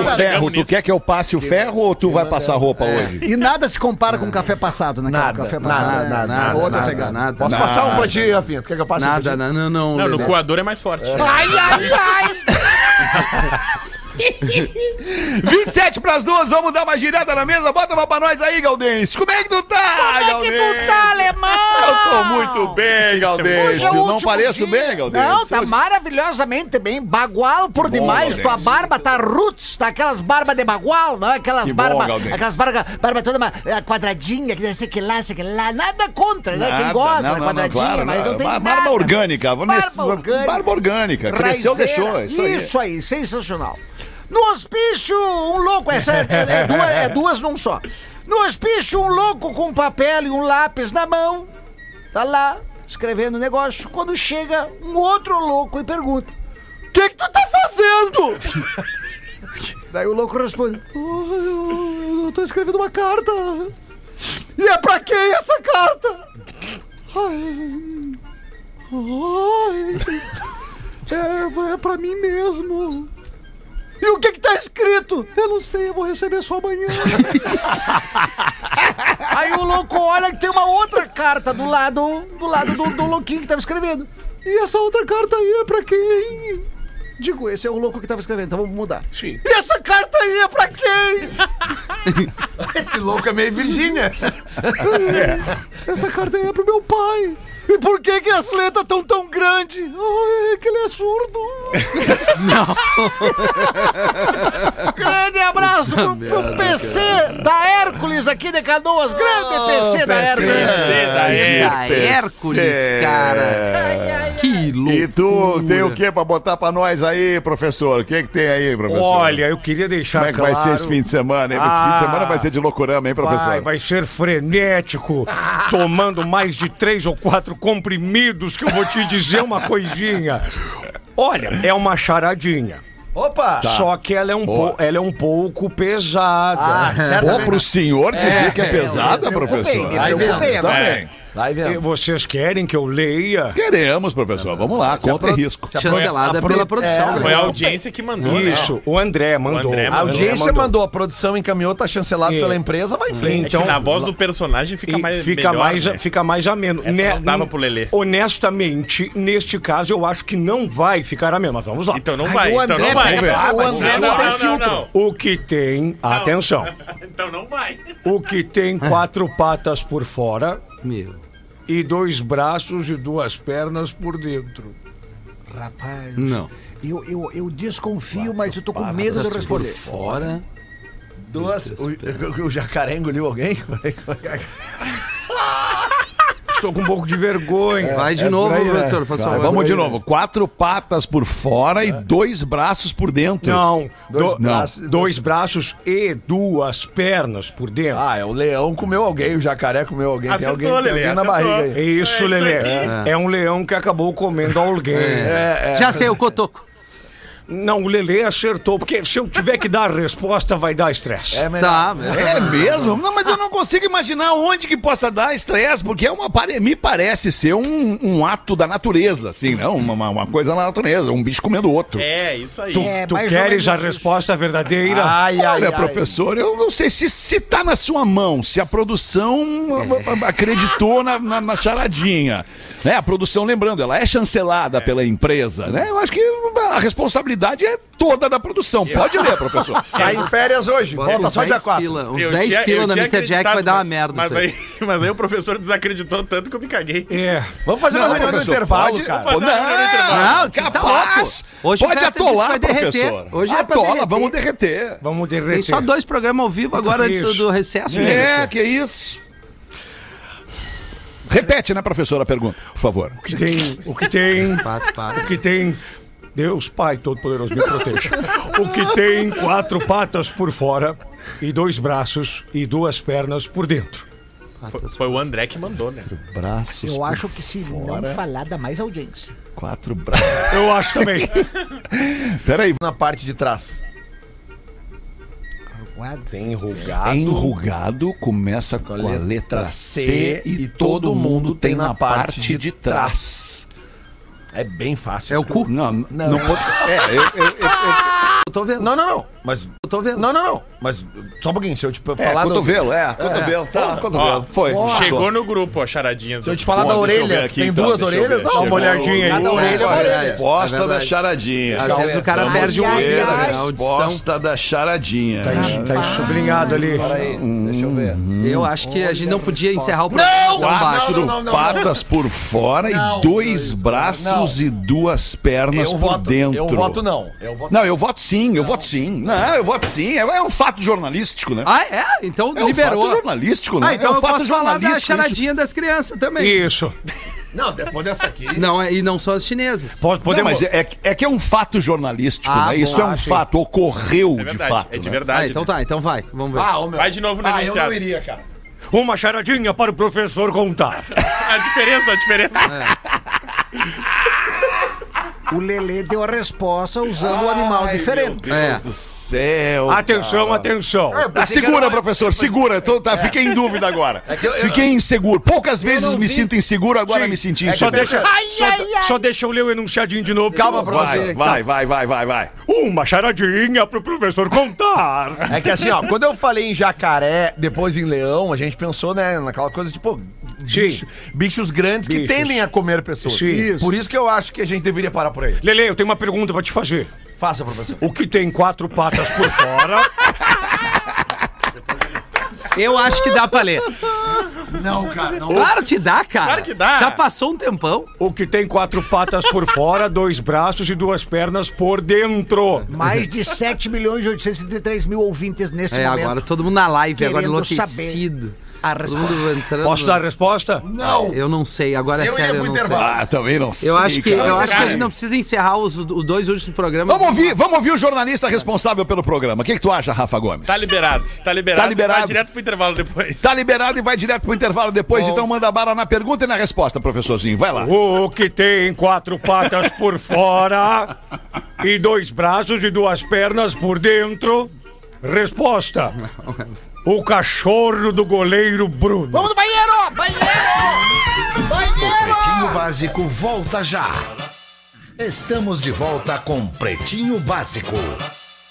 o ferro, tu quer que eu passe o ferro ou tu vai passar roupa hoje? E nada se compara com o café passado, né? Nada, café passado, nada. Outra pegada. Nada. Posso passar um pra ti, Rafinha? Tu quer que eu passe um pra ti? Não, no coador é mais forte. Ai! 27 pras duas, vamos dar uma girada na mesa? Bota uma pra nós aí, Gaudêncio. Como é que tu tá, Gaudêncio? Como é que tu tá, alemão? Eu tô muito bem, Gaudêncio. É não pareço bem, Gaudêncio? Não, tá maravilhosamente bem. Bagual por demais. Gaudêncio. Tua barba tá roots, tá aquelas barbas de bagual, não é? Aquelas barbas toda quadradinha, que sei que lá. Nada contra, né? Quem gosta da quadradinha, claro, mas não tem nada. Barba orgânica. Barba orgânica. Cresceu, deixou. Isso aí, sensacional. No hospício, um louco, essa é duas num só. No hospício, um louco com papel e um lápis na mão, tá lá, escrevendo o negócio, quando chega um outro louco e pergunta: o que tu tá fazendo? Daí o louco responde: eu tô escrevendo uma carta. E é pra quem essa carta? É pra mim mesmo. E o que tá escrito? Eu não sei, eu vou receber só amanhã. Aí o louco olha que tem uma outra carta do lado do louquinho que tava escrevendo. E essa outra carta aí é pra quem? Digo, esse é o louco que tava escrevendo, então vamos mudar. Sim. E essa carta aí é pra quem? Esse louco é meio Virgínia. Essa carta aí é pro meu pai. E por que as letras estão tão grandes? Ai, que ele é surdo. Não. Grande abraço pro PC da Hércules aqui de Canoas. Grande PC da Hércules. PC da Hércules, cara. Ai. Que loucura. E tu tem o que pra botar pra nós aí, professor? O que é que tem aí, professor? Olha, eu queria deixar claro... Como é que vai ser esse fim de semana, hein? Esse fim de semana vai ser de loucurama, hein, professor? Vai ser frenético, tomando mais de 3 ou 4 comprimidos, que eu vou te dizer uma coisinha. Olha, é uma charadinha. Opa! Tá. Só que ela é um pouco pesada. Bom pro senhor dizer que é pesada, professor. Vai vendo. Vocês querem que eu leia? Queremos, professor. Vamos lá, conta risco. Chancelada pela produção. Foi a audiência que mandou. Isso, né? O André mandou. A audiência mandou, a produção encaminhou, tá chancelado pela empresa, vai em frente. Então, na voz do personagem fica mais ameno. Não dava pro Lelê. Honestamente, neste caso, eu acho que não vai ficar ameno, mas vamos lá. Então não vai. O André não tem filtro. O que tem, atenção. Então não vai. O que tem 4 patas por fora... Meu. E 2 braços e 2 pernas por dentro. Rapaz. Não. Eu desconfio, mas eu tô com medo de responder. Fora. O jacaré engoliu alguém? Estou com um pouco de vergonha. É, vai de novo, aí, professor. Né? Vai, vamos de novo. 4 patas por fora e 2 braços por dentro. Não. Dois braços e 2 pernas por dentro. Ah, é o leão comeu alguém, o jacaré comeu alguém. Acertou, tem alguém, Lelê, tem alguém na barriga aí. Isso, Lelê. É um leão que acabou comendo alguém. Já sei, o cotoco. Não, o Lelê acertou, porque se eu tiver que dar a resposta, vai dar estresse. É mesmo? Tá, é mesmo? Não, mas eu não consigo imaginar onde que possa dar estresse, porque é uma, me parece ser um ato da natureza, assim, não? Uma coisa da natureza, um bicho comendo outro. É, isso aí. Tu queres a resposta verdadeira? Olha, professor, eu não sei se tá na sua mão, se a produção acreditou na charadinha. Né? A produção, lembrando, ela é chancelada pela empresa, né? Eu acho que a responsabilidade é toda da produção. Pode ler, professor. Sai em férias hoje. Volta só dia 4. Uns 10 pila na Mr. Jack vai dar uma merda. Mas aí o professor desacreditou tanto que eu me caguei. É. Vamos fazer uma reunião no intervalo, cara. Não, capaz. Hoje pode atolar, professor. Hoje atola, vamos derreter. Vamos derreter. Tem só 2 programas ao vivo agora antes do recesso. É, que isso. Repete, né, professor, a pergunta, por favor. O que tem... Deus, Pai Todo-Poderoso, me proteja. O que tem 4 patas por fora e 2 braços e 2 pernas por dentro. Foi o André que mandou, né? 4 braços. Eu acho que se fora, não falar, dá mais audiência. 4 braços. Eu acho também. Peraí, na parte de trás. Tem enrugado. Enrugado começa com a letra C e todo mundo tem na parte de trás. É bem fácil. É o cu? Não. Eu tô vendo. Não. Mas eu tô vendo. Não. Mas só um pouquinho, se eu te falar... Cotovelo, cotovelo. Tá, cotovelo. Foi. Chegou no grupo a charadinha. Se eu te falar da orelha, tem 2 orelhas? Dá uma olhadinha aí. Cada orelha é uma orelha. Resposta da charadinha. Às vezes o cara perde um ouvido. Resposta da charadinha. Tá sublinhado ali. Peraí, deixa eu ver. Eu acho que a gente não podia encerrar o programa. Não! 4 patas por fora e 2 braços e 2 pernas por dentro. Eu voto não. Não, eu voto sim, eu voto sim. Não, eu voto sim. É um fato jornalístico, né? Ah, é? Então liberou. É um fato jornalístico, né? Ah, então é um fato falar da charadinha das crianças também. Isso. Não, depois dessa aqui... Não, e não só os chineses. Podemos... Não, mas que é um fato jornalístico, né? Bom, isso é um fato, ocorreu de fato. É de verdade. Né? Então tá, então vai. Vamos ver. Vai de novo no enunciado. Eu não iria, cara. Uma charadinha para o professor contar. A diferença. O Lelê deu a resposta usando um animal diferente. Meu Deus do céu. Atenção. Segura, professor, segura. Então, tá, fiquei em dúvida agora. Fiquei inseguro. Poucas vezes me sinto inseguro, agora me senti inseguro. Só deixa eu ler o enunciadinho de novo. Calma, professor. Vai. Uma charadinha pro professor contar. É que assim, ó, quando eu falei em jacaré, depois em leão, a gente pensou, né, naquela coisa tipo... Bichos grandes que tendem a comer pessoas. Isso. Por isso que eu acho que a gente deveria parar por aí. Lelê, eu tenho uma pergunta pra te fazer. Faça, professor. O que tem 4 patas por fora? Eu acho que dá pra ler. Não, cara. Não. Claro que dá, cara. Claro que dá. Já passou um tempão. O que tem 4 patas por fora, 2 braços e 2 pernas por dentro. Mais de 7.833.000 ouvintes neste momento. Agora todo mundo na live, agora enlouquecido. A resposta. Posso dar a resposta? Não. Eu não sei, agora é sério, eu não sei. Também não sei. Eu acho que a gente não precisa encerrar os 2 últimos programas. Vamos ouvir o jornalista responsável pelo programa. O que tu acha, Rafa Gomes? Tá liberado. E vai direto pro intervalo depois. Então manda bala na pergunta e na resposta, professorzinho. Vai lá. O que tem 4 patas por fora e 2 braços e 2 pernas por dentro? Resposta: o cachorro do goleiro Bruno. Vamos no banheiro! Banheiro! O Pretinho Básico volta já. Estamos de volta com Pretinho Básico.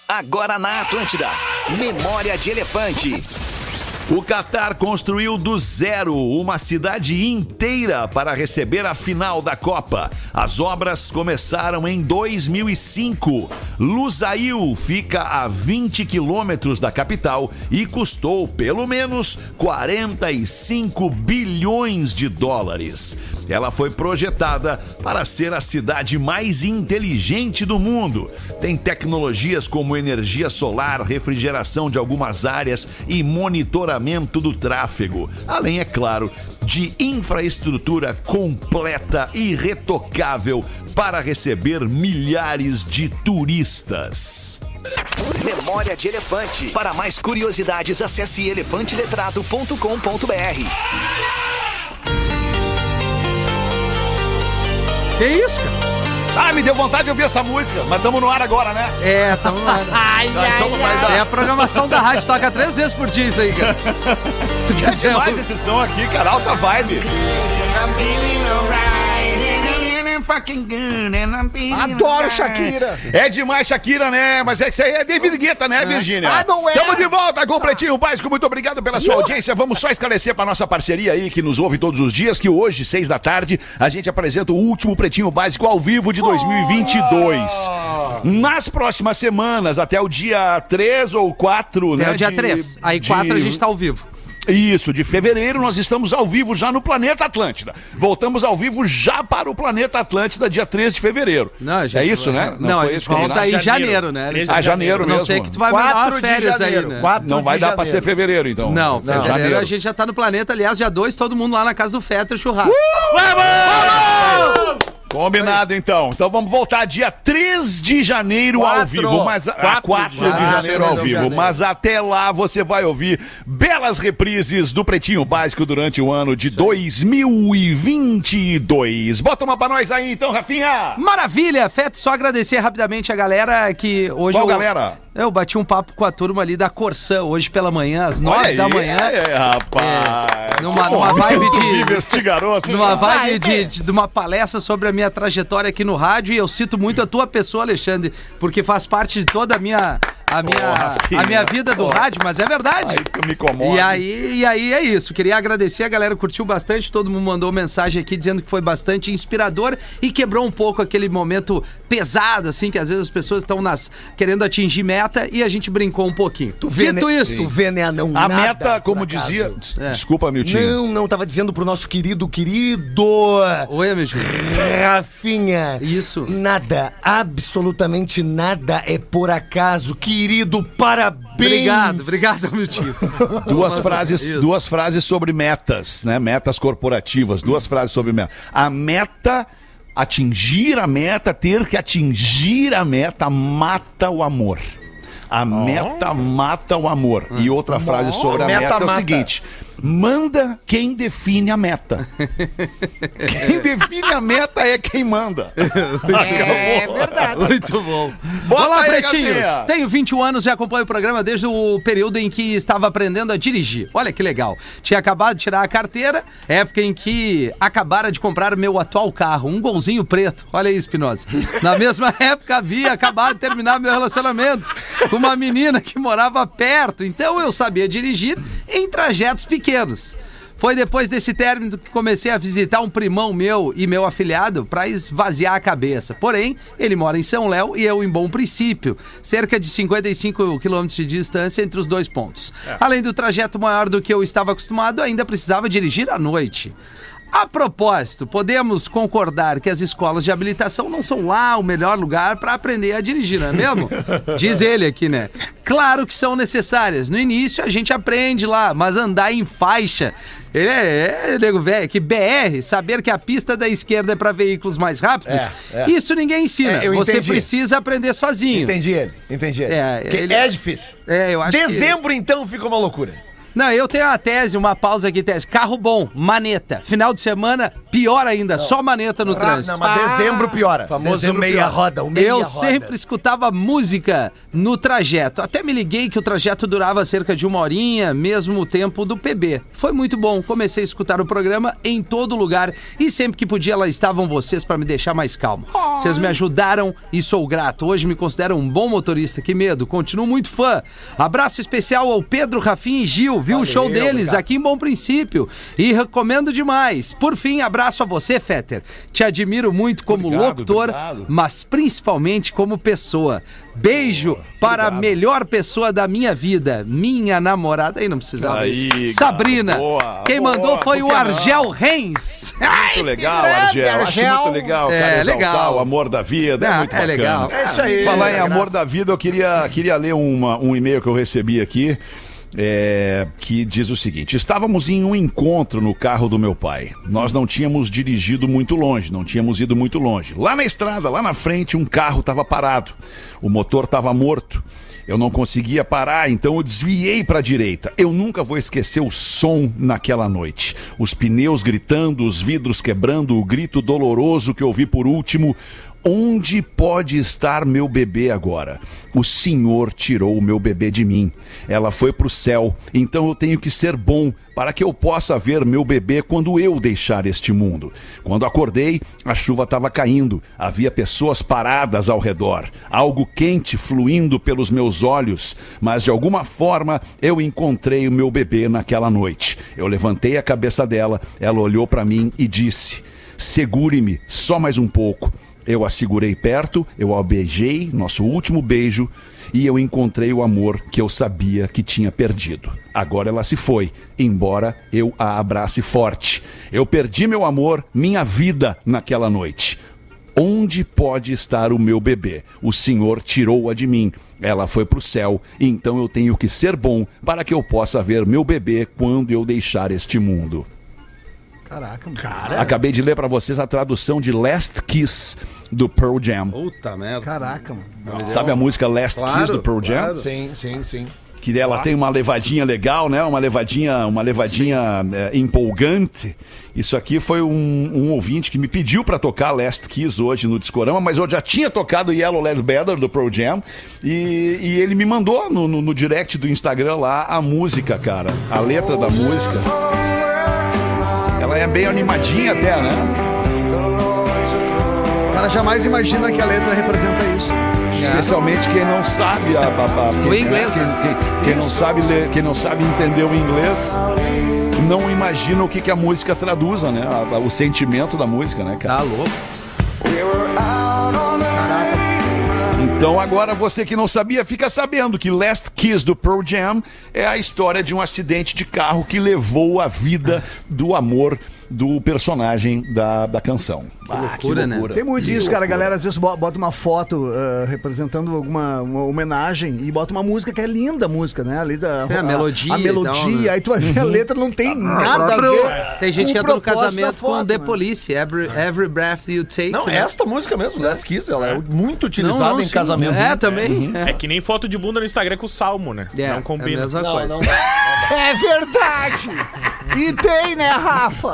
Agora na Atlântida, Memória de Elefante. O Catar construiu do zero uma cidade inteira para receber a final da Copa. As obras começaram em 2005. Lusail fica a 20 quilômetros da capital e custou pelo menos 45 bilhões de dólares. Ela foi projetada para ser a cidade mais inteligente do mundo. Tem tecnologias como energia solar, refrigeração de algumas áreas e monitoramento melhoramento do tráfego, além, é claro, de infraestrutura completa e irretocável para receber milhares de turistas. Memória de Elefante. Para mais curiosidades, acesse elefanteletrado.com.br. Que isso, cara? Ah, me deu vontade de ouvir essa música, mas estamos no ar agora, né? É, estamos no ar. É, a programação da rádio toca 3 vezes por dia isso aí, cara. Se tu quiser, é demais esse som aqui, cara, alta vibe. Adoro Shakira. É demais Shakira, né? Mas é que isso aí é David Guetta, né, Virgínia? Ah, não é? Tamo de volta com o Pretinho Básico. Muito obrigado pela sua audiência. Vamos só esclarecer pra nossa parceria aí, que nos ouve todos os dias, que hoje, 6 da tarde, a gente apresenta o último Pretinho Básico ao vivo de 2022. Nas próximas semanas, até o dia 3 ou 4, né? É o dia 3. Aí 4 a gente tá ao vivo. Isso, de fevereiro nós estamos ao vivo já no Planeta Atlântida. Voltamos ao vivo já para o Planeta Atlântida, dia 13 de fevereiro. Não, gente, é isso, né? Não, a gente volta aí em janeiro, né? Ah, janeiro mesmo. Não sei que tu vai mandar as férias aí, né? Não vai dar para ser fevereiro, então. Não, fevereiro a gente já tá no Planeta, aliás, dia 2, todo mundo lá na casa do Fetter, churrasco. Vamos! Combinado, então. Então vamos voltar dia 3 de janeiro ao vivo. Mas 4 de janeiro ao vivo. Mas até lá você vai ouvir belas reprises do Pretinho Básico durante o ano de 2022. Bota uma pra nós aí, então, Rafinha. Maravilha. Feto, só agradecer rapidamente a galera que hoje... Qual galera? Eu bati um papo com a turma ali da Corsã hoje pela manhã, às 9 da manhã. É, rapaz. Numa vibe de... Este garoto. Numa vibe de uma palestra sobre a minha trajetória aqui no rádio, e eu cito muito a tua pessoa, Alexandre, porque faz parte de toda a minha vida do rádio, mas é verdade. Aí tu me comove. E aí é isso, queria agradecer, a galera curtiu bastante, todo mundo mandou mensagem aqui dizendo que foi bastante inspirador e quebrou um pouco aquele momento pesado, assim, que às vezes as pessoas estão querendo atingir meta e a gente brincou um pouquinho. Dito isso. Tu vê, né? Não, a meta, como dizia... Desculpa, Miltinho. Não, tava dizendo pro nosso querido... Oi, Miltinho. Rafinha. Isso. Nada, absolutamente nada é por acaso, querido, parabéns. Obrigado, meu tio. Duas frases sobre metas, né? Metas corporativas, duas frases sobre metas. A meta, atingir a meta, ter que atingir a meta, mata o amor. A meta mata o amor. E outra frase sobre a meta é o seguinte: manda quem define a meta. Quem define a meta é quem manda. É verdade. Muito bom. Olá, Pretinhos. Tenho 21 anos e acompanho o programa desde o período em que estava aprendendo a dirigir. Olha que legal. Tinha acabado de tirar a carteira, época em que acabara de comprar meu atual carro, um golzinho preto. Olha aí, Espinosa. Na mesma época, havia acabado de terminar meu relacionamento com uma menina que morava perto. Então, eu sabia dirigir em trajetos pequenos. Foi depois desse término que comecei a visitar um primão meu e meu afilhado para esvaziar a cabeça. Porém, ele mora em São Léo e eu em Bom Princípio, cerca de 55 quilômetros de distância entre os dois pontos. Além do trajeto maior do que eu estava acostumado, ainda precisava dirigir à noite. A propósito, podemos concordar que as escolas de habilitação não são lá o melhor lugar para aprender a dirigir, não é mesmo? Diz ele aqui, né? Claro que são necessárias. No início a gente aprende lá, mas andar em faixa... nego velho, que BR, saber que a pista da esquerda é para veículos mais rápidos, isso ninguém ensina. Você precisa aprender sozinho. Entendi ele. É difícil. Eu acho dezembro, então, fica uma loucura. Não, eu tenho uma tese, uma pausa aqui, tese. Carro bom, maneta. Final de semana, pior ainda, só maneta no trânsito. Não, mas dezembro piora. Famoso meia-roda, o meia-roda. Eu sempre escutava música no trajeto. Até me liguei que o trajeto durava cerca de 1 horinha, mesmo o tempo do PB. Foi muito bom, comecei a escutar o programa em todo lugar e sempre que podia lá estavam vocês para me deixar mais calmo. Vocês me ajudaram e sou grato. Hoje me considero um bom motorista, que medo. Continuo muito fã. Abraço especial ao Pedro, Rafinha e Gil. Vi o show deles aqui em Bom Princípio e recomendo demais. Por fim, abraço a você, Fetter. Te admiro muito como locutor, mas principalmente como pessoa. Beijo para a melhor pessoa da minha vida, minha namorada. Aí não precisava isso. Sabrina. Quem mandou foi o Argel Reis. Muito legal, Argel. Acho muito legal, cara, exaltar o amor da vida. É muito bacana. Legal. É isso aí. Falar em amor da vida, eu queria ler um e-mail que eu recebi aqui. que diz o seguinte: estávamos em um encontro no carro do meu pai. Nós não tínhamos dirigido muito longe, não tínhamos ido muito longe. Lá na estrada, lá na frente, um carro estava parado. O motor estava morto. Eu não conseguia parar, então eu desviei para a direita. Eu nunca vou esquecer o som naquela noite. Os pneus gritando, os vidros quebrando, o grito doloroso que eu ouvi por último. Onde pode estar meu bebê agora? O Senhor tirou o meu bebê de mim. Ela foi pro céu, então eu tenho que ser bom para que eu possa ver meu bebê quando eu deixar este mundo. Quando acordei, a chuva estava caindo. Havia pessoas paradas ao redor. Algo quente fluindo pelos meus olhos. Mas de alguma forma, eu encontrei o meu bebê naquela noite. Eu levantei a cabeça dela, ela olhou para mim e disse: segure-me, só mais um pouco. Eu a segurei perto, eu a beijei, nosso último beijo, e eu encontrei o amor que eu sabia que tinha perdido. Agora ela se foi, embora eu a abrace forte. Eu perdi meu amor, minha vida naquela noite. Onde pode estar o meu bebê? O Senhor tirou-a de mim. Ela foi pro céu, então eu tenho que ser bom para que eu possa ver meu bebê quando eu deixar este mundo. Caraca, cara. Acabei de ler pra vocês a tradução de Last Kiss do Pearl Jam. Puta merda. Caraca, mano. Sabe a música Last Kiss do Pearl Jam? Sim, sim, sim. Que ela tem uma levadinha legal, né? Uma levadinha empolgante. Isso aqui foi um ouvinte que me pediu pra tocar Last Kiss hoje no Discorama, mas eu já tinha tocado Yellow Ledbetter do Pearl Jam e ele me mandou no direct do Instagram lá a música, cara. A letra da música. Ela é bem animadinha até, né? O cara jamais imagina que a letra representa isso. Especialmente quem não sabe o inglês. Quem não sabe ler, quem não sabe entender o inglês, não imagina o que a música traduza, né? O sentimento da música, né, cara? Tá louco. Então agora você que não sabia, fica sabendo que Last Kiss do Pearl Jam é a história de um acidente de carro que levou a vida do amor do personagem da canção. Que loucura, né? Tem muito disso, cara. A galera às vezes bota uma foto representando alguma uma homenagem e bota uma música que é linda, a música, né? A melodia. A melodia, tal, né? Aí tu vai ver a letra, não tem nada a ver. Tem gente que entra no casamento foto, com The Police, Every Breath You Take. Não, esta música mesmo, Last Kiss, ela é muito utilizada em casamento. É, também. Uhum. É que nem foto de bunda no Instagram com o salmo, né? Yeah, não combina. É a mesma coisa. Não. É verdade! E tem, né, Rafa?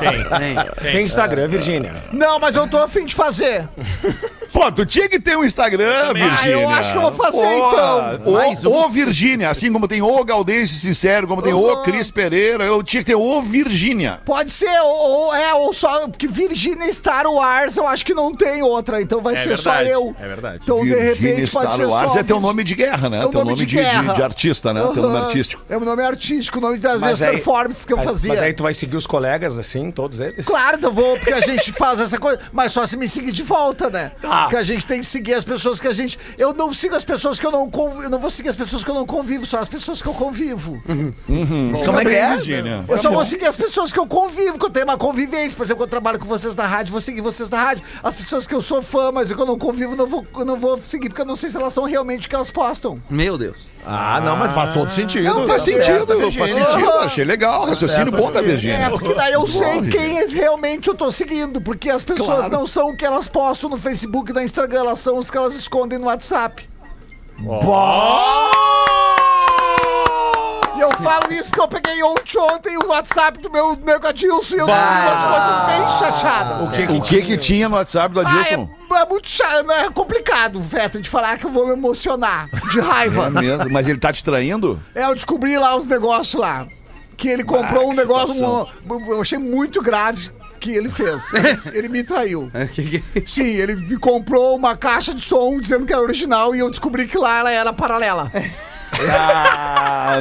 Tem Instagram, Virgínia. Não, mas eu tô a fim de fazer. Pô, tu tinha que ter um Instagram, Virgínia. Ah, eu acho que eu vou fazer, então. Virgínia, assim como tem o Gaudêncio Sincero, como tem o Cris Pereira, eu tinha que ter o Virgínia. Pode ser, ou só, porque Virgínia Star Wars, eu acho que não tem outra, então vai ser verdade, só eu. É verdade. Então, Virginia, de repente, Star pode ser Wars só. É teu nome de guerra, né? É teu nome de artista, né? Teu nome artístico. É o nome artístico, o nome das minhas performances que eu fazia. Mas aí tu vai seguir os colegas, assim, todos eles? Claro que eu vou, porque a gente faz essa coisa, mas só se me seguir de volta, né? Que a gente tem que seguir as pessoas que a gente... Eu não sigo as pessoas que eu não convivo. Eu não vou seguir as pessoas que eu não convivo, só as pessoas que eu convivo. Como é que é? Eu só vou seguir as pessoas que eu convivo, que eu tenho uma convivência. Por exemplo, quando eu trabalho com vocês na rádio, vou seguir vocês na rádio. As pessoas que eu sou fã, mas que eu não convivo, não vou seguir, porque eu não sei se elas são realmente o que elas postam. Meu Deus. Ah, não, mas faz todo sentido. Não, faz sentido. Achei legal, raciocínio bom da Virgínia. É, porque daí eu sei quem realmente eu tô seguindo, porque as pessoas não são o que elas postam no Facebook, da Instagram, elas são os que elas escondem no WhatsApp. E eu falo isso porque eu peguei ontem o WhatsApp do meu Gadilson e eu vi umas coisas bem chateadas. O que tinha no WhatsApp do Gadilson? É muito chato, é complicado, Veto, de falar que eu vou me emocionar de raiva. É mesmo? Mas ele tá te traindo? Eu descobri lá os negócios lá. Que ele comprou um negócio, eu achei muito grave. Que ele fez. Ele me traiu. Sim, ele me comprou uma caixa de som dizendo que era original e eu descobri que lá ela era paralela.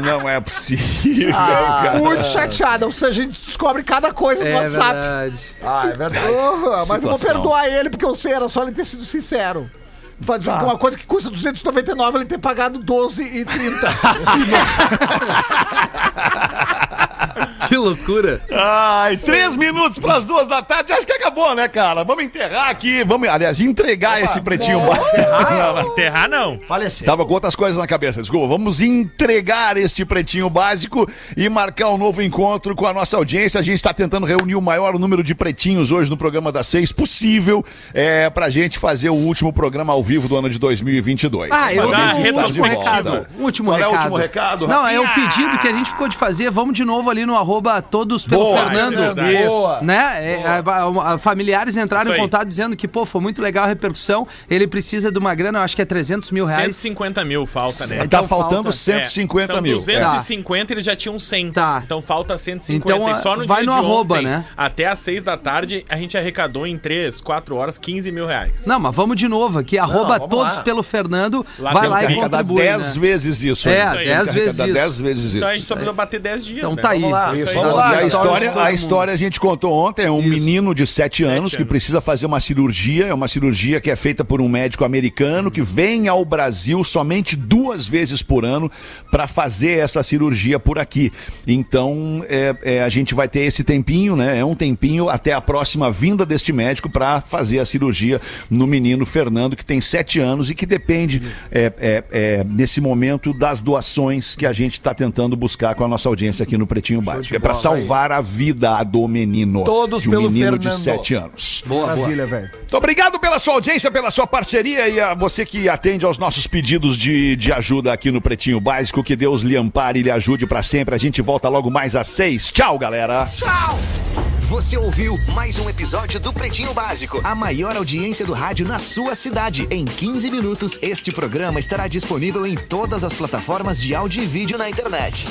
Não é possível. Cara. Muito chateada. Ou seja, a gente descobre cada coisa no WhatsApp. Verdade. É verdade. Mas eu vou perdoar ele porque eu sei, era só ele ter sido sincero. Uma coisa que custa 299, ele ter pagado 12,30. Que loucura. Ai, 3 minutos para as 2 da tarde. Acho que acabou, né, cara? Vamos enterrar aqui. Vamos, aliás, entregar esse pretinho. Não, enterrar não. Faleceu. Tava com outras coisas na cabeça, desculpa. Vamos entregar este pretinho básico e marcar um novo encontro com a nossa audiência. A gente está tentando reunir o maior número de pretinhos hoje no programa das 6 possível, pra gente fazer o último programa ao vivo do ano de 2022. Ah, eu tenho um último recado. Não, é o pedido que a gente ficou de fazer. Vamos de novo ali no arroba todos pelo Fernando. Né? Boa. Familiares entraram em contato dizendo que, pô, foi muito legal a repercussão. Ele precisa de uma grana, eu acho que é 300 mil reais. 150 mil falta, né? Então, tá faltando 150 mil. 250, ele já tinha um 100. Tá. Então falta 150. Então, e só no vai dia no de arroba, ontem, né? Até às 6 da tarde, a gente arrecadou em 3, 4 horas, 15 mil reais. Não, mas vamos de novo aqui. Arroba todos pelo Fernando. Vai lá e contribui. 10 vezes isso. É, 10 vezes isso. 10 vezes isso. Então a gente só precisa bater 10 dias. Então tá aí. A história a gente contou ontem. É um menino de 7 anos que precisa fazer uma cirurgia. É uma cirurgia que é feita por um médico americano que vem ao Brasil somente 2 vezes por ano para fazer essa cirurgia por aqui. Então a gente vai ter esse tempinho, né? É um tempinho até a próxima vinda deste médico para fazer a cirurgia no menino Fernando, que tem 7 anos e que depende nesse momento das doações que a gente está tentando buscar com a nossa audiência aqui no Pretinho Básico. É para salvar a vida do menino. Todos de um pelo menino Fernando. De 7 anos. Boa, maravilha, velho. Então, obrigado pela sua audiência, pela sua parceria e a você que atende aos nossos pedidos de ajuda aqui no Pretinho Básico. Que Deus lhe ampare e lhe ajude para sempre. A gente volta logo mais às 6. Tchau, galera. Tchau. Você ouviu mais um episódio do Pretinho Básico, a maior audiência do rádio na sua cidade. Em 15 minutos, este programa estará disponível em todas as plataformas de áudio e vídeo na internet.